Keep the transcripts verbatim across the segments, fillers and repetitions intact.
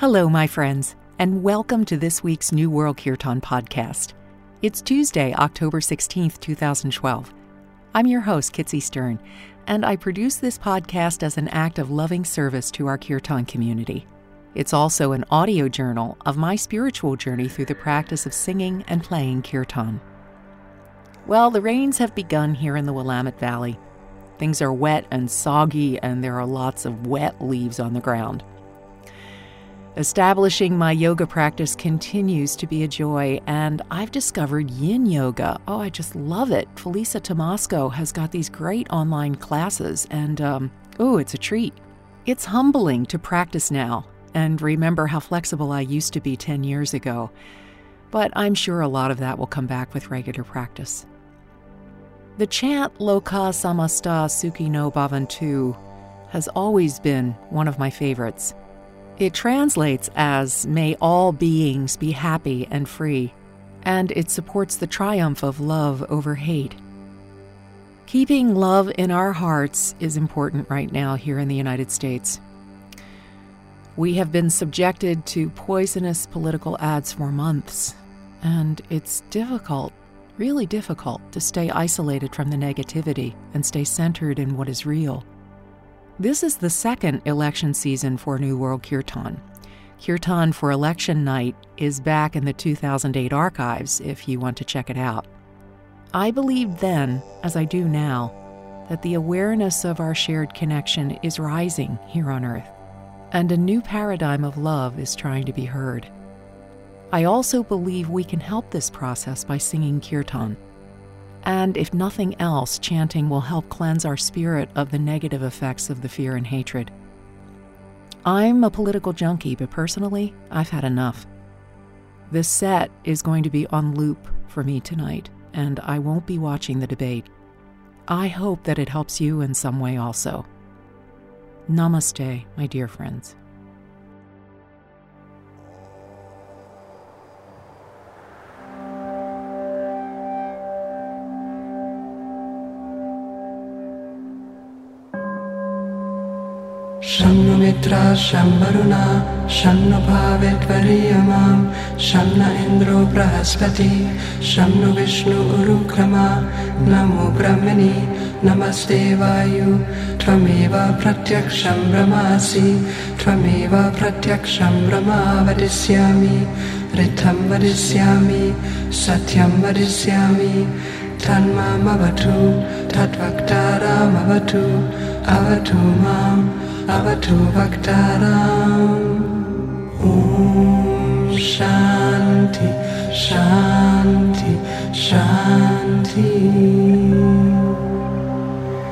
Hello, my friends, and welcome to this week's New World Kirtan podcast. It's Tuesday, October sixteenth, two thousand twelve. I'm your host, Kitsie Stern, and I produce this podcast as an act of loving service to our Kirtan community. It's also an audio journal of my spiritual journey through the practice of singing and playing Kirtan. Well, the rains have begun here in the Willamette Valley. Things are wet and soggy, and there are lots of wet leaves on the ground. Establishing my yoga practice continues to be a joy, and I've discovered yin yoga. Oh, I just love it. Felisa Tomasco has got these great online classes, and um, oh, it's a treat. It's humbling to practice now and remember how flexible I used to be ten years ago, but I'm sure a lot of that will come back with regular practice. The chant Loka Samastha Sukhino Bhavantu has always been one of my favorites. It translates as, may all beings be happy and free, and it supports the triumph of love over hate. Keeping love in our hearts is important right now here in the United States. We have been subjected to poisonous political ads for months, and it's difficult, really difficult, to stay isolated from the negativity and stay centered in what is real. This is the second election season for New World Kirtan. Kirtan for election night is back in the two thousand eight archives if you want to check it out. I believed then, as I do now, that the awareness of our shared connection is rising here on earth, and a new paradigm of love is trying to be heard. I also believe we can help this process by singing Kirtan. And if nothing else, chanting will help cleanse our spirit of the negative effects of the fear and hatred. I'm a political junkie, but personally, I've had enough. This set is going to be on loop for me tonight, and I won't be watching the debate. I hope that it helps you in some way also. Namaste, my dear friends. Shanno Mitra Shanno Varuna, Shanno Bhavet Variyamam, Shanno Indro Brihaspati, Shanno Vishnu Urukrama, Namo Brahmani, Namaste Vayu, Twameva Pratyaksham Brahmaasi, Twameva Pratyaksham Brahma vadishyami, Ritam Vadisyami, Satyam Vadisyami, Tanma Mavatu, Tadvakdara Mavatu, Avatu mam, Avatu vaktaram. Om Shanti, Shanti, Shanti.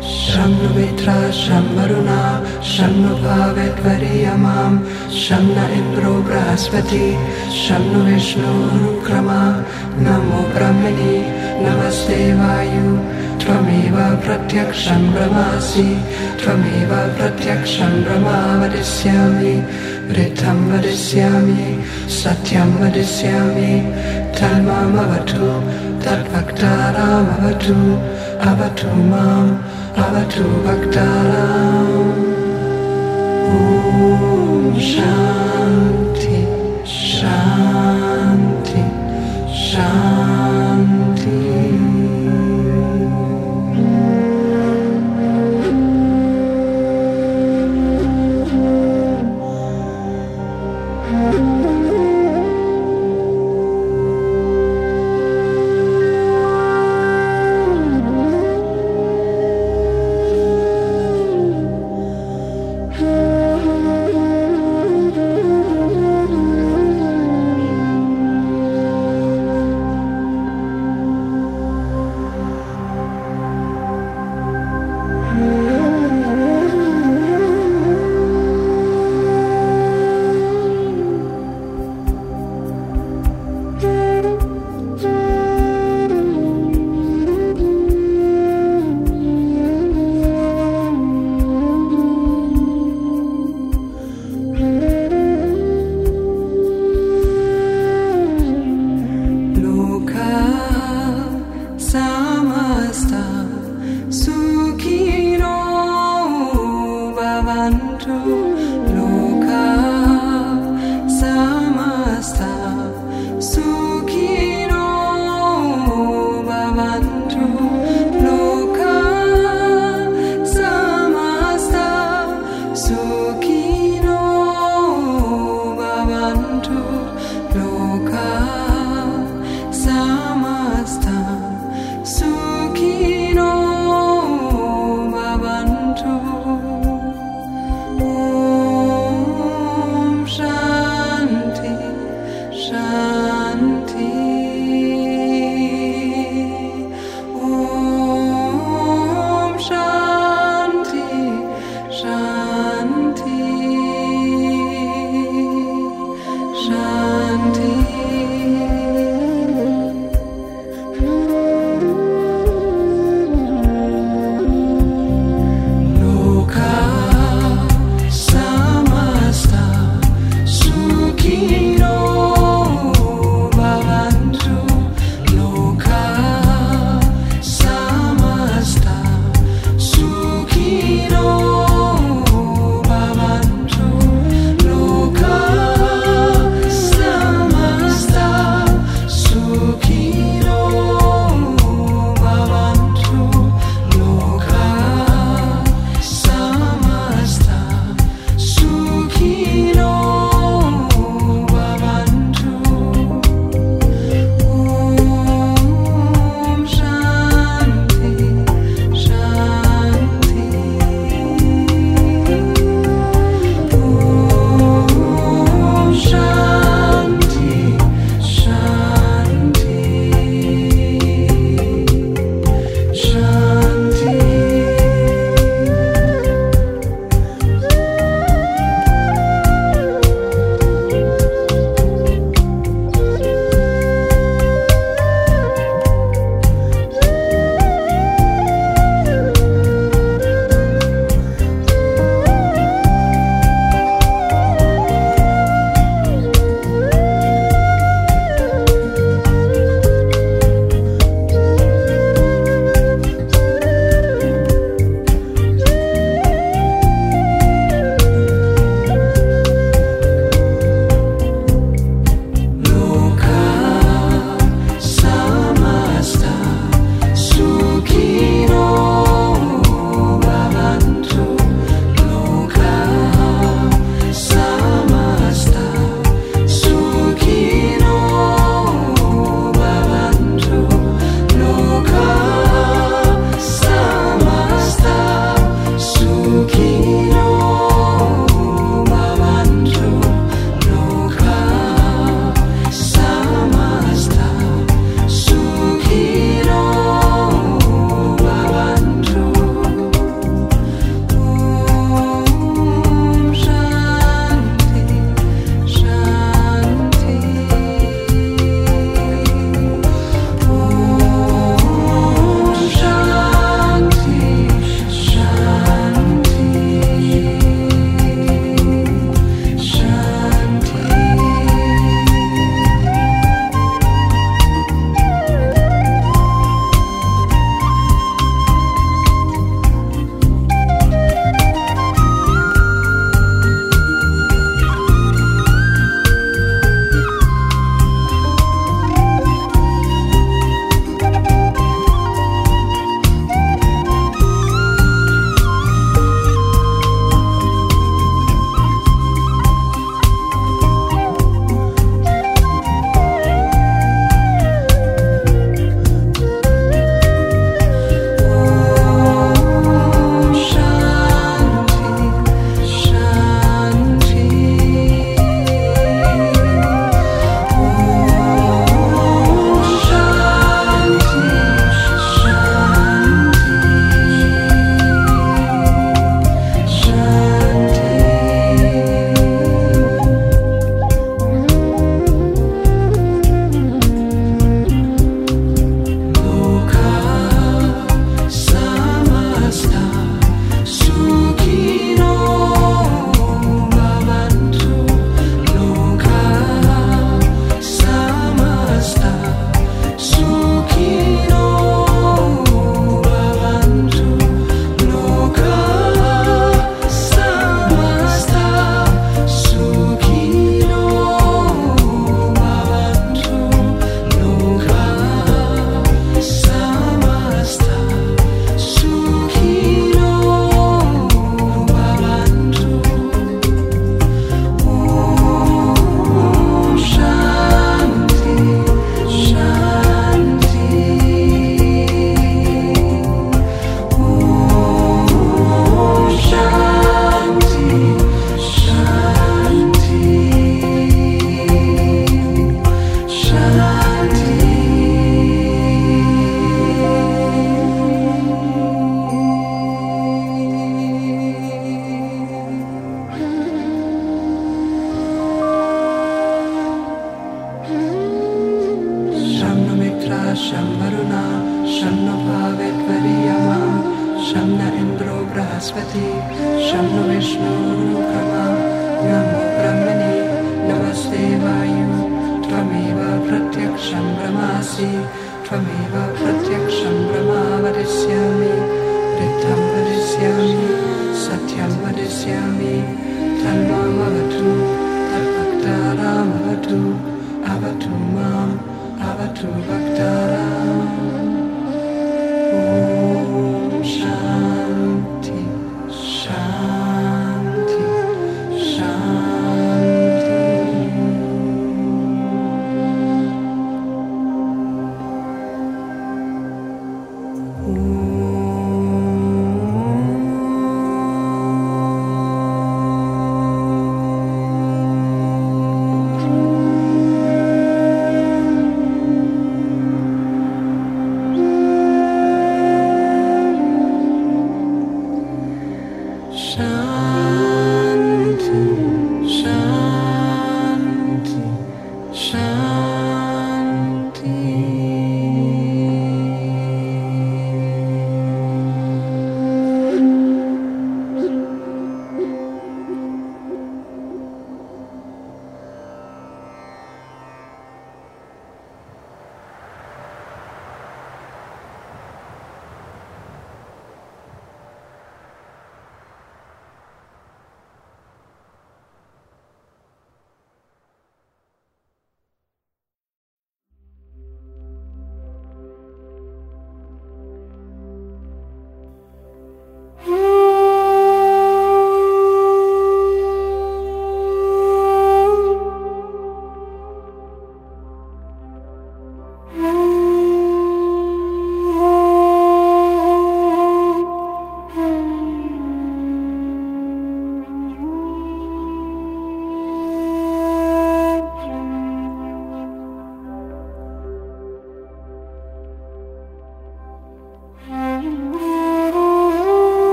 Shanno Mitra Shanno Varuna, Shanno Bhavet Variyamam, Shanno Indro Brihaspati, Shanno Vishnu Urukrama, Namo Brahmani, Namaste Vayu, Twameva Pratyaksham Brahmaasi, Twameva Pratyaksham Brahma vadishyami, Ritam Vadisyami, Satyam Vadisyami, Tanma Mavatu, Tadvakdara Mavatu, Avatu mam, Avatu vaktaram. Om Shanti, Shanti, Shanti. Pratyaksham Brahmaasi, Tvam eva pratyaksham brahma vadishyami, Ritam Vadisyami, Satyam Vadisyami, Tanma Mavatu, Tadvakdara Mavatu, Avatu mam, Avatu vaktaram. Om Shanti, Shanti, Shanti.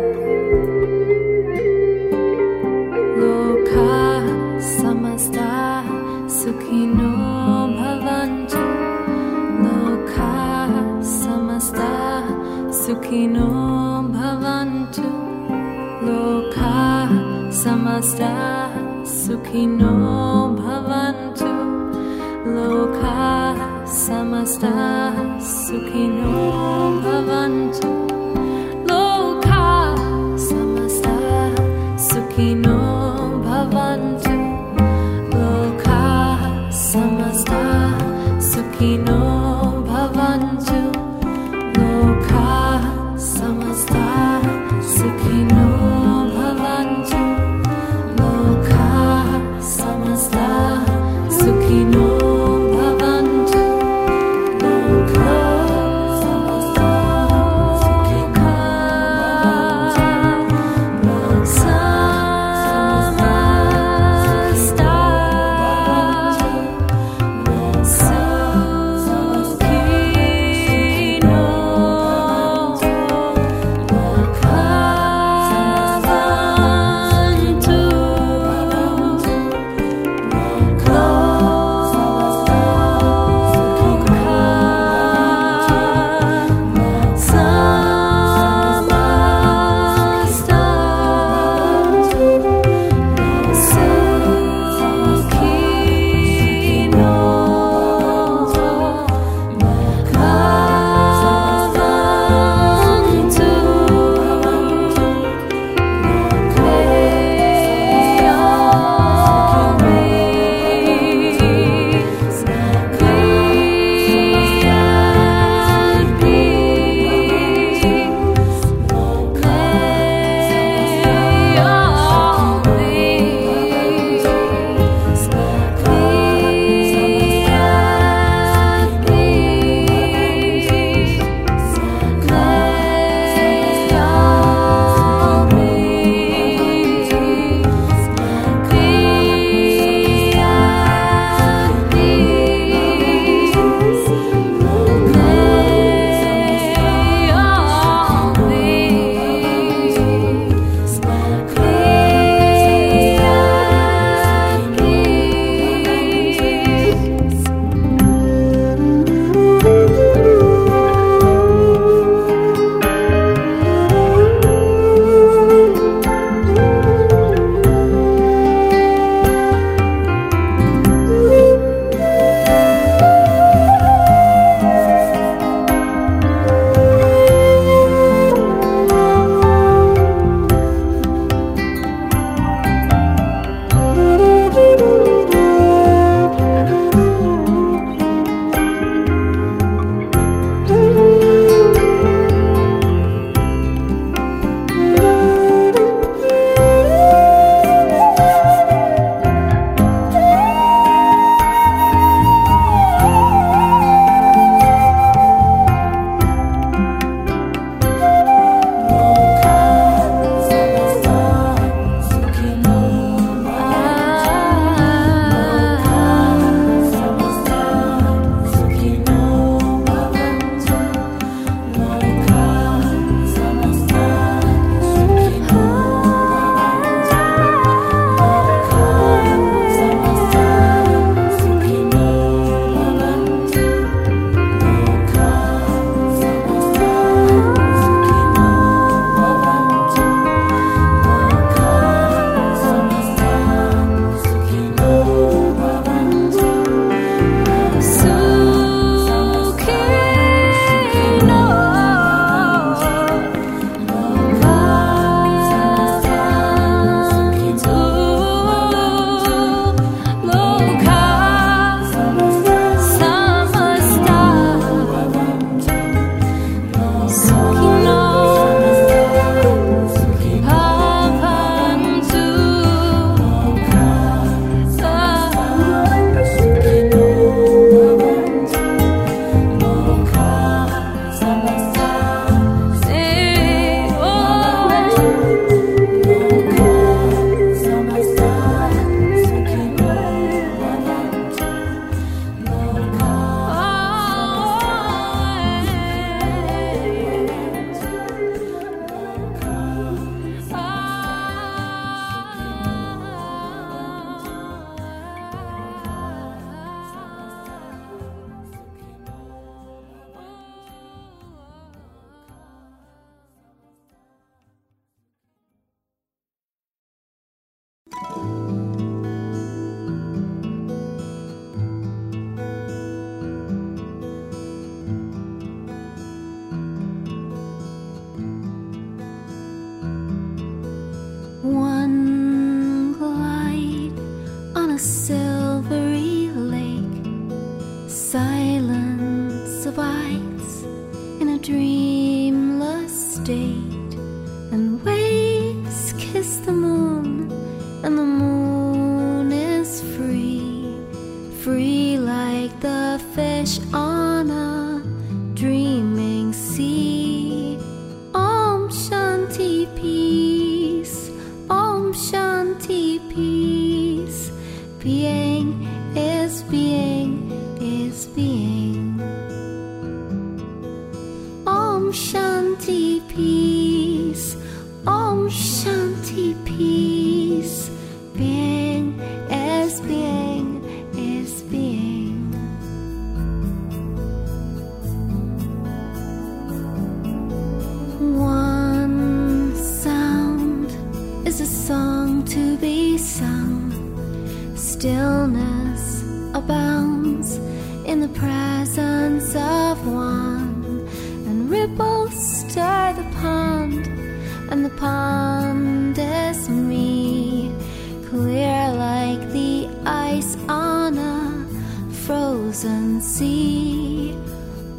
Loka Samastha Sukhino Bhavantu, Loka Samastha Sukhino Bhavantu, Loka Samastha Sukhino Bhavantu, Loka Samastha Sukhino Bhavantu, Loka Samastha Sukhino Bhavantu, Loka Samastha Sukhino Bhavantu, Loka Samastha Sukhino Bhavantu, Loka Samastha Sukhino Bhavantu, Loka Samastha dreamless state, and waves kiss the moon, and the moon is free, free like the fish on a dreaming sea. Om Shanti Peace, Om Shanti Peace, being is being is being. Om Shanti Peace, Om Shanti Peace, being is being is being. One sound is a song to be sung. Stillness abounds in the presence of one. Ripples stir the pond, and the pond is me, clear like the ice on a frozen sea.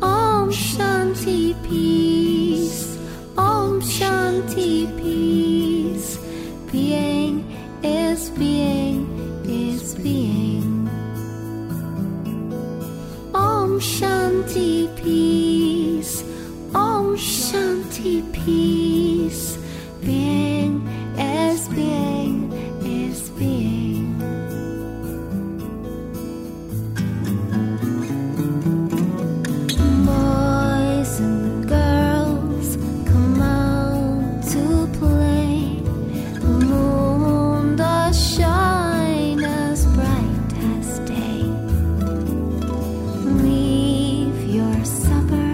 Om Shanti Peace, Om Shanti Peace, being is being is being. Om Shanti Peace, Om Shanti Peace, being is being is being. Boys and girls come out to play. The moon does shine as bright as day. Leave your supper,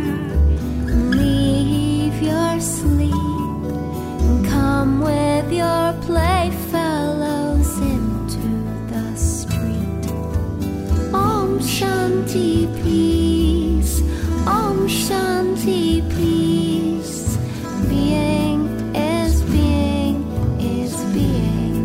sleep, and come with your playfellows into the street. Om Shanti Peace, Om Shanti Peace, being is being is being.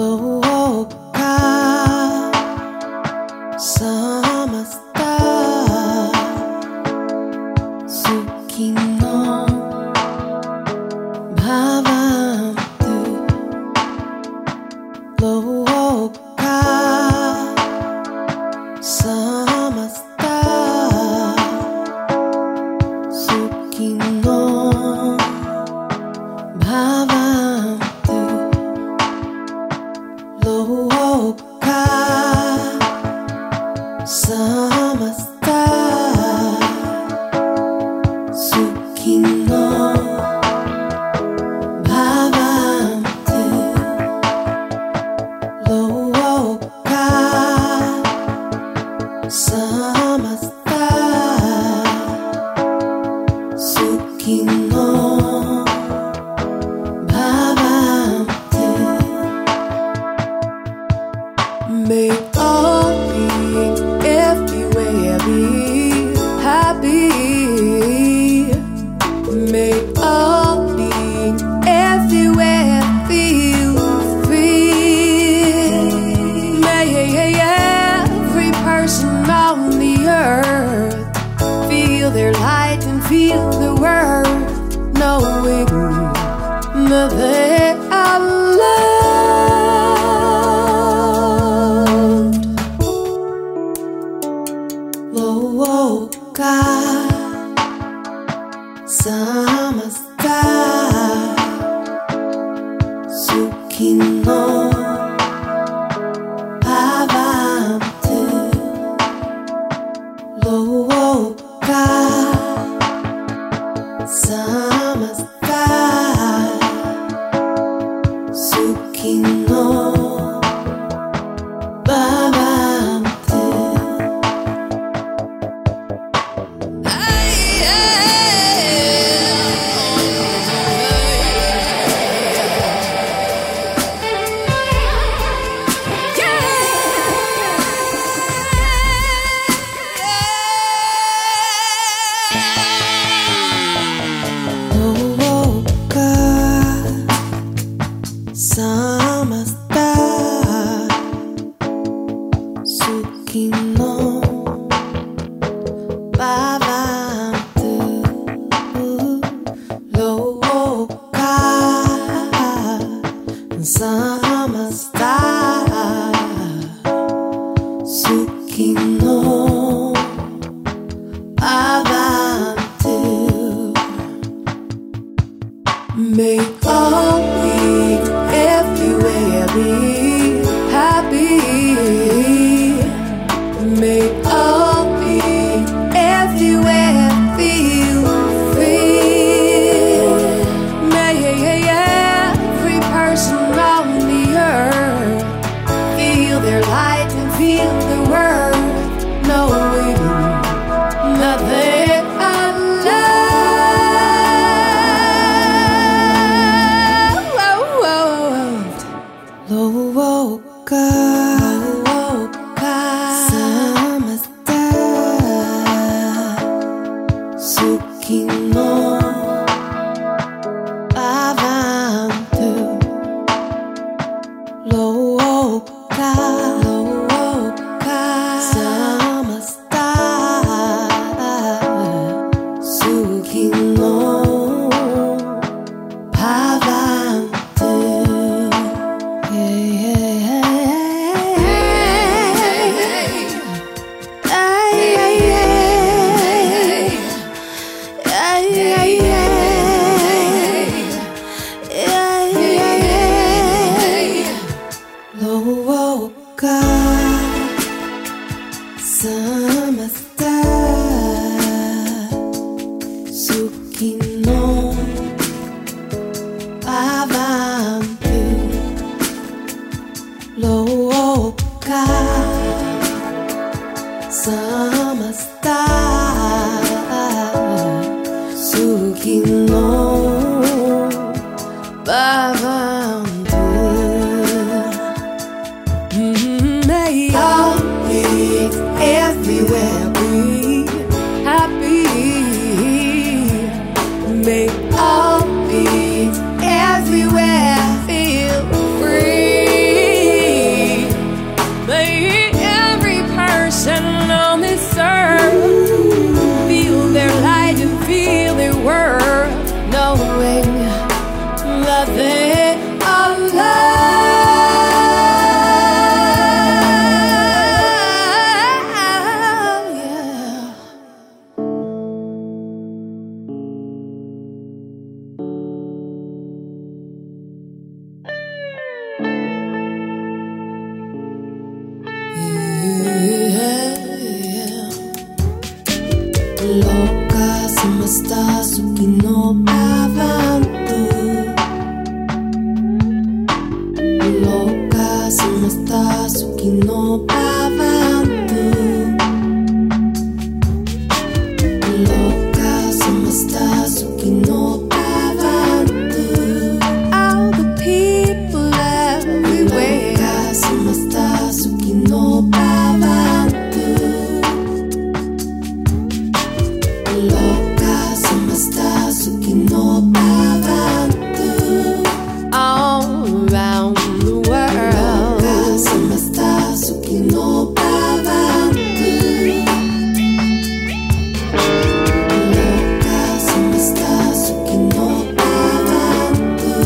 Loka Everywhere Samastha Sukhino Bhavantu. Loka Samastha Sukhino Bhavantu. Loka Samastha Sukhino Bhavantu. All the people everywhere. Loka Samastha Sukhino Bhavantu. Loka Samastha Sukhino Bhavantu. All around the world. Loka Samastha Sukhino Bhavantu. Loka Samastha Sukhino Bhavantu.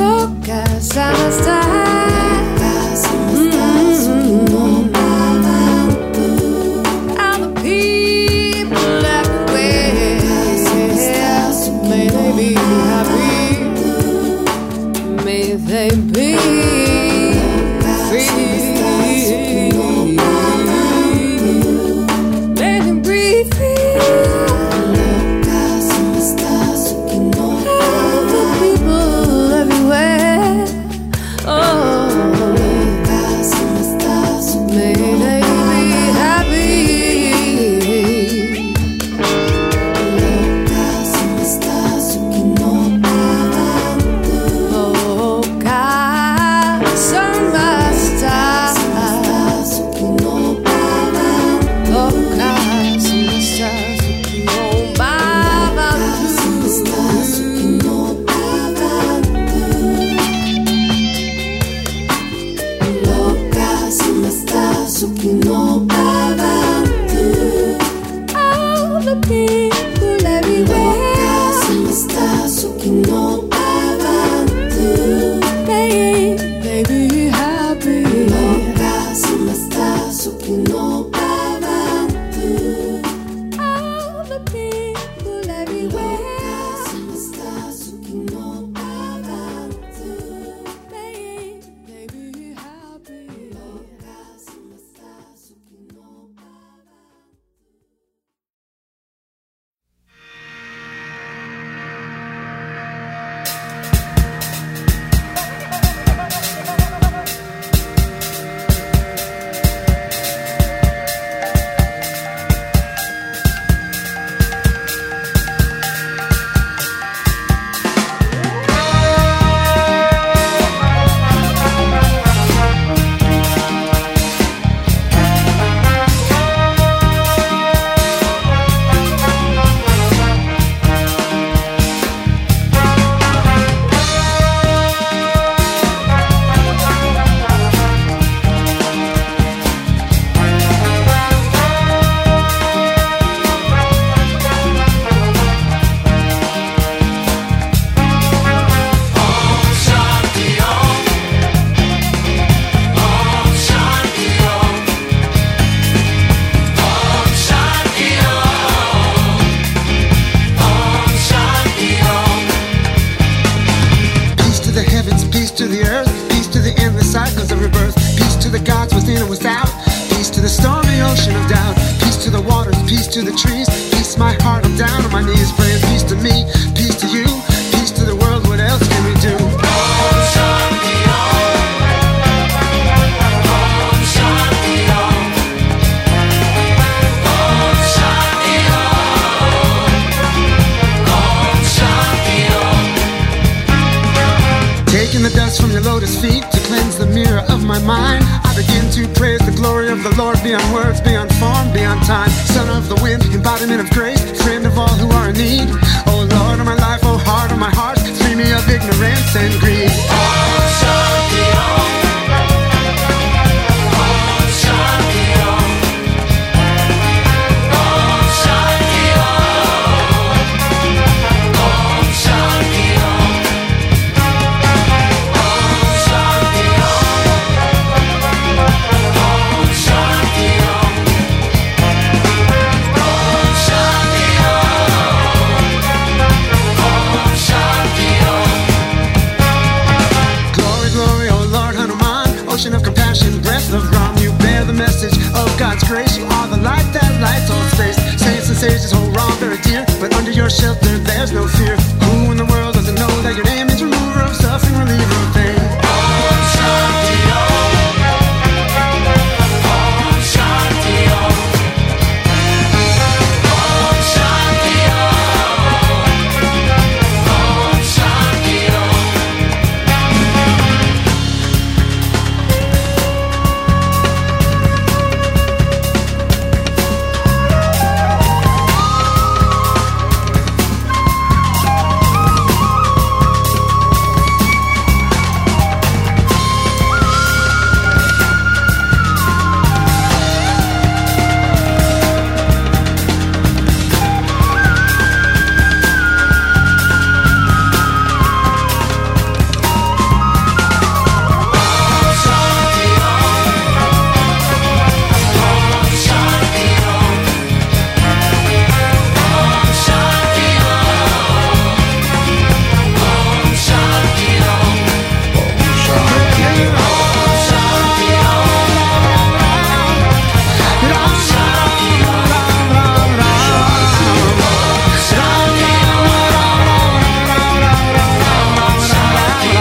Loka Samastha. Loka Samastha Sukhino Bhavantu. All the people everywhere. May they be happy. May they be free. May them breathe free. Loka Samastha Sukhino All the people everywhere. Oh, Loka Samastha Sukhino may they be happy. Loka Samastha Sukhino Bhavantu. Loka Samastha Samastha Sukhino Bhavantu. Loka Samastha Sukhino Bhavantu. Samastha Sukhino Bhavantu. Loka Samastha Sukhino Bhavantu. All the people everywhere. Loka Samastha Sukhino Bhavantu. May they be happy. Loka Samastha Sukhino Bhavantu. All the people everywhere. Loka Samastha Sukhino Bhavantu. May they be happy. Loka Samastha Sukhino Bhavantu. Peace to the heavens, peace to the earth, peace to the endless cycles of rebirth, peace to the gods within and without, peace to the stormy ocean of doubt, peace to the waters, peace to the trees, peace my heart, I'm down on my knees, praying peace to me, peace to you, peace to the world, what else can we do? Taking the dust from your lotus feet to cleanse the mirror of my mind, I begin to praise the glory of the Lord beyond words, beyond form, beyond time. Son of the wind, embodiment of grace, friend of all who are in need. Oh Lord of my life, oh heart of my heart, free me of ignorance and greed. yourself that there's no fear. Who in the world doesn't know that your name is remover of suffering, reliever of pain? Om Shanti Om, Om Shanti Om, Om Shanti Om, Om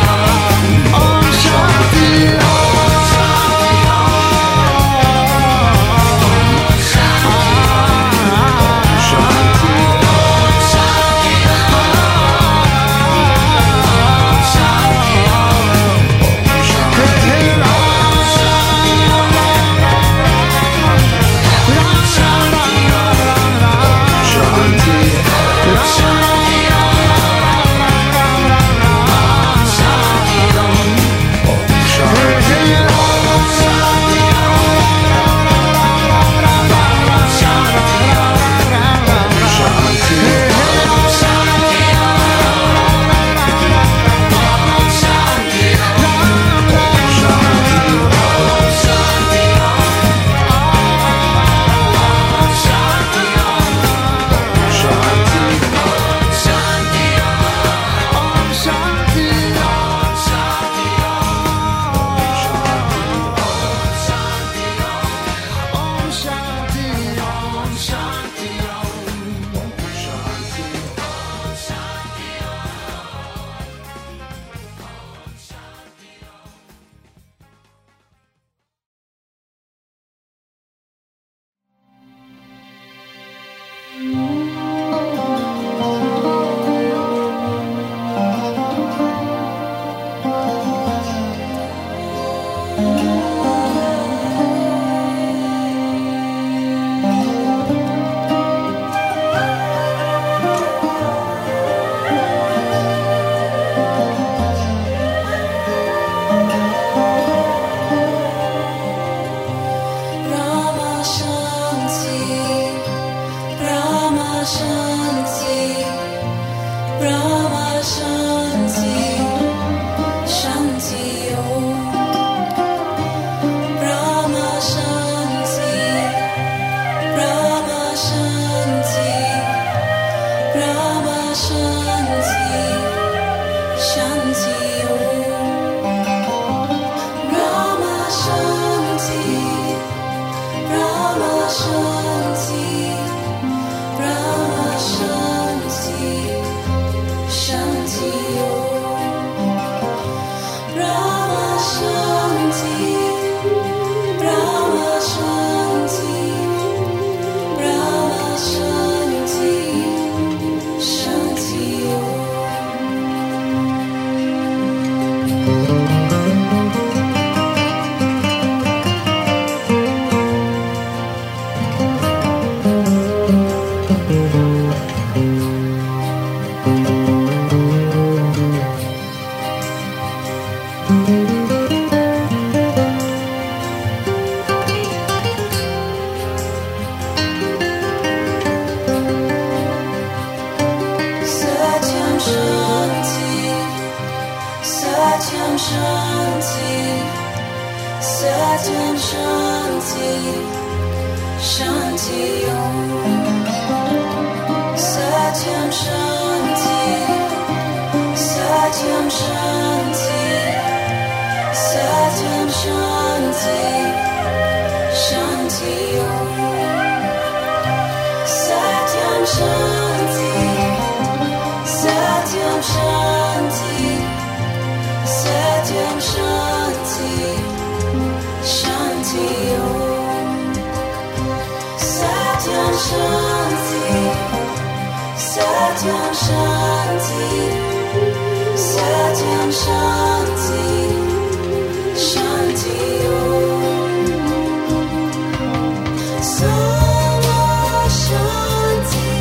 Shanti Shanti Om, Satyam Shanti. Satyam Shanti, Satyam Shanti, Shanti Om, Sama Shanti,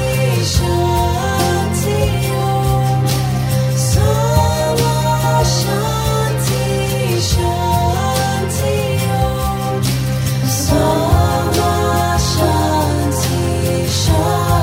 Shanti Om, Sama Shanti, Shanti Om, Sama Shanti, Shanti Om. Om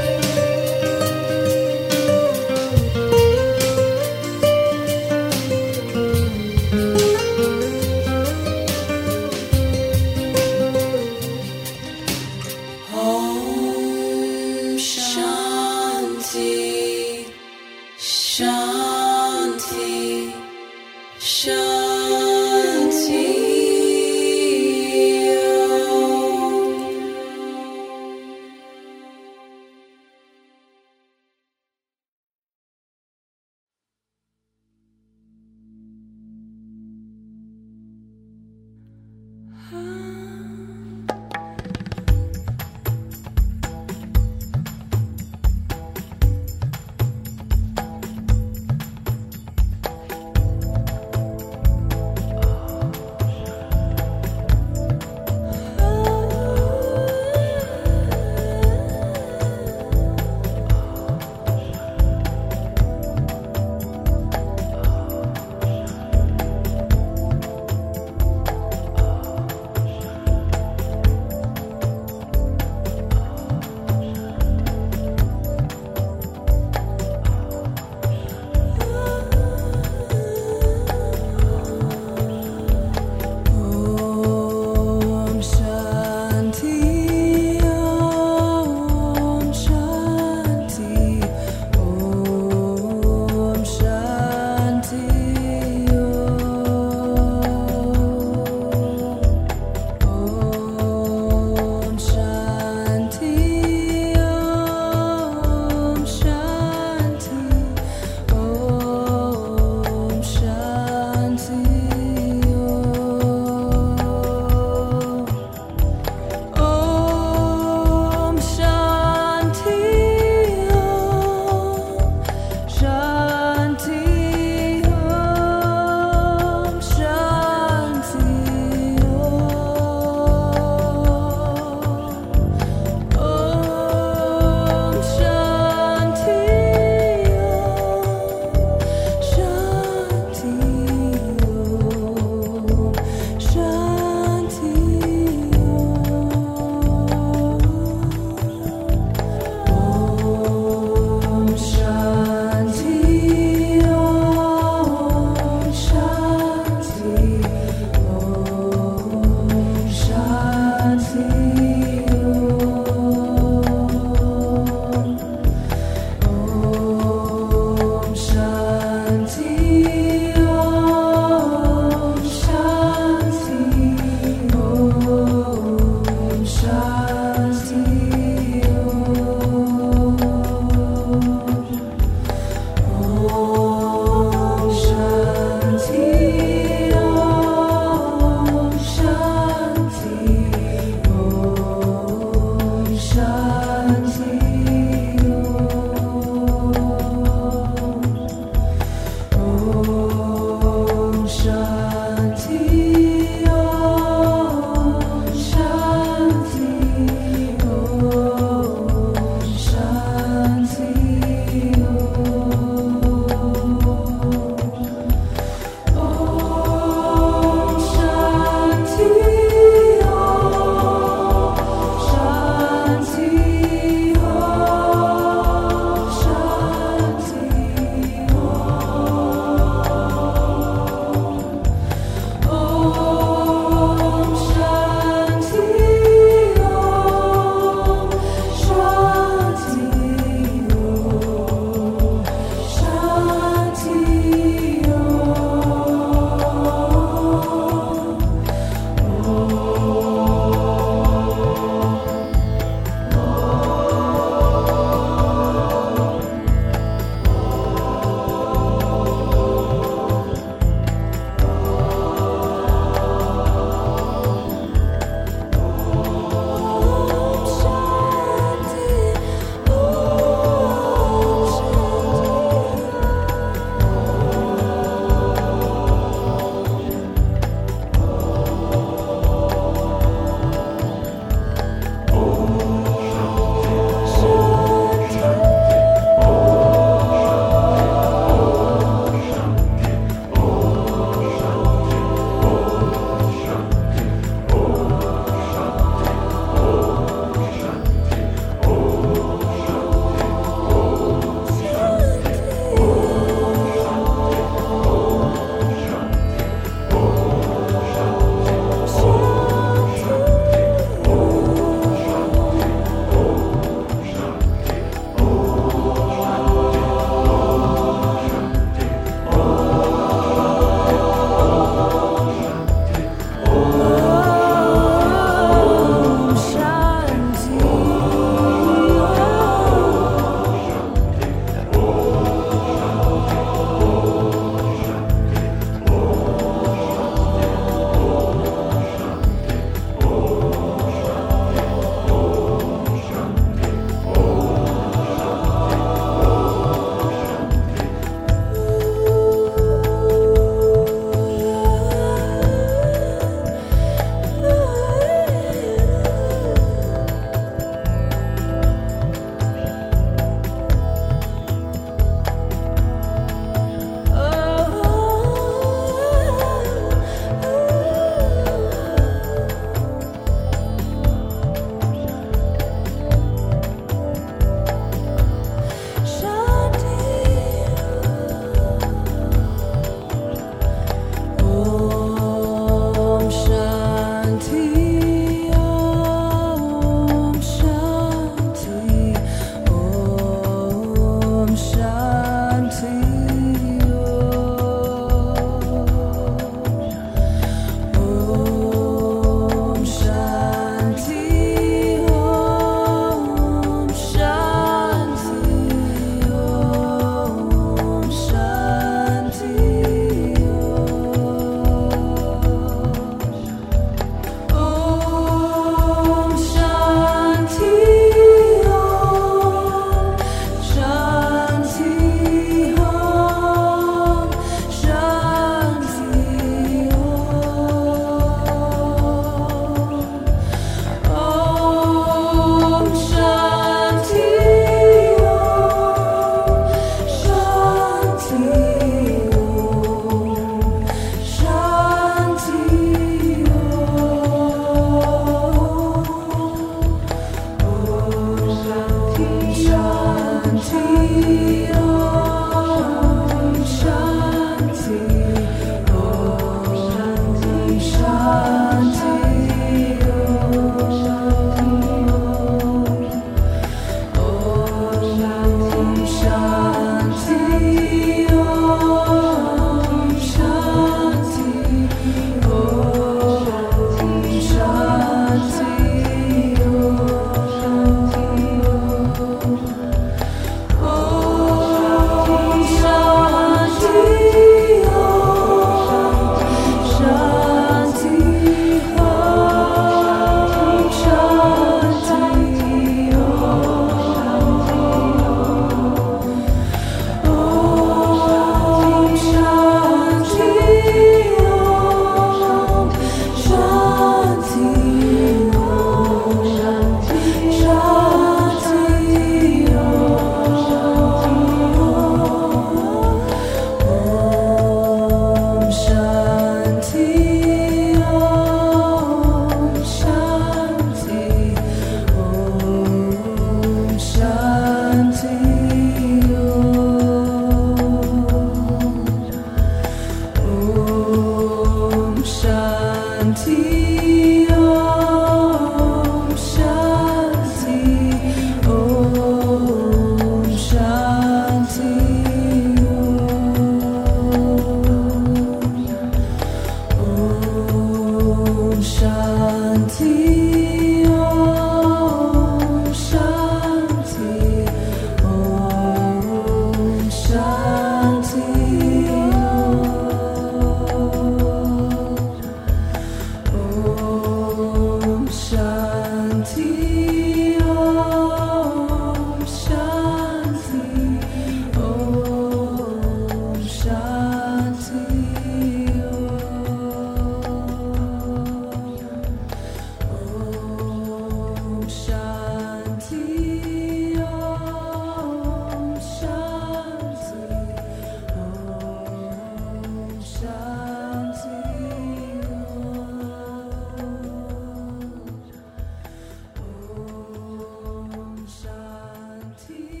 Ti.